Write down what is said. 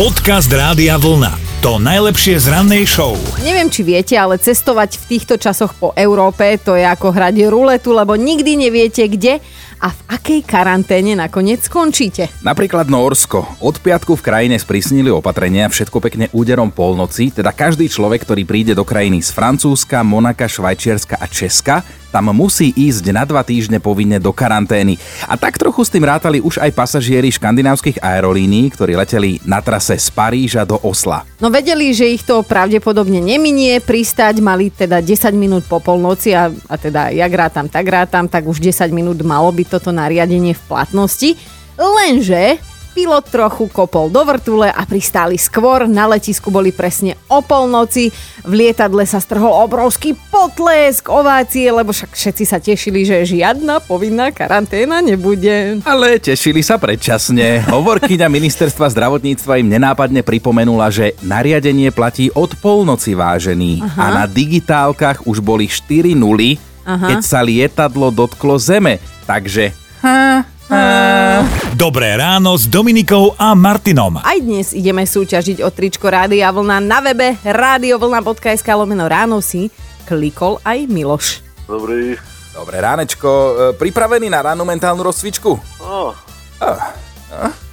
Podcast Rádia Vlna. To najlepšie z rannej show. Neviem, či viete, ale cestovať v týchto časoch po Európe, to je ako hrať ruletu, lebo nikdy neviete, kde a v akej karanténe nakoniec skončíte. Napríklad Nórsko. Od piatku v krajine sprísnili opatrenia, všetko pekne úderom polnoci, teda každý človek, ktorý príde do krajiny z Francúzska, Monaka, Švajčiarska a Česka, tam musí ísť na 2 týždne povinne do karantény. A tak trochu s tým rátali už aj pasažieri škandinávskych aerolínií, ktorí leteli na trase z Paríža do Osla. No vedeli, že ich to pravdepodobne neminie, pristať mali teda 10 minút po polnoci a teda jak rátam, tak už 10 minút malo byť toto nariadenie v platnosti. Lenže pilot trochu kopol do vrtule a pristáli skôr. Na letisku boli presne o polnoci. V lietadle sa strhol obrovský potlesk, ovácie, lebo však všetci sa tešili, že žiadna povinná karanténa nebude. Ale tešili sa predčasne. Hovorkyňa ministerstva zdravotníctva im nenápadne pripomenula, že nariadenie platí od polnoci, vážený. Aha. A na digitálkach už boli 4 nuly, keď sa lietadlo dotklo zeme. Takže... Dobré ráno s Dominikou a Martinom. Aj dnes ideme súťažiť o tričko Rádia Vlna. Na webe radiovlna.sk/ráno si klikol aj Miloš. Dobré ránečko. Pripravený na ránu mentálnu rozcvičku?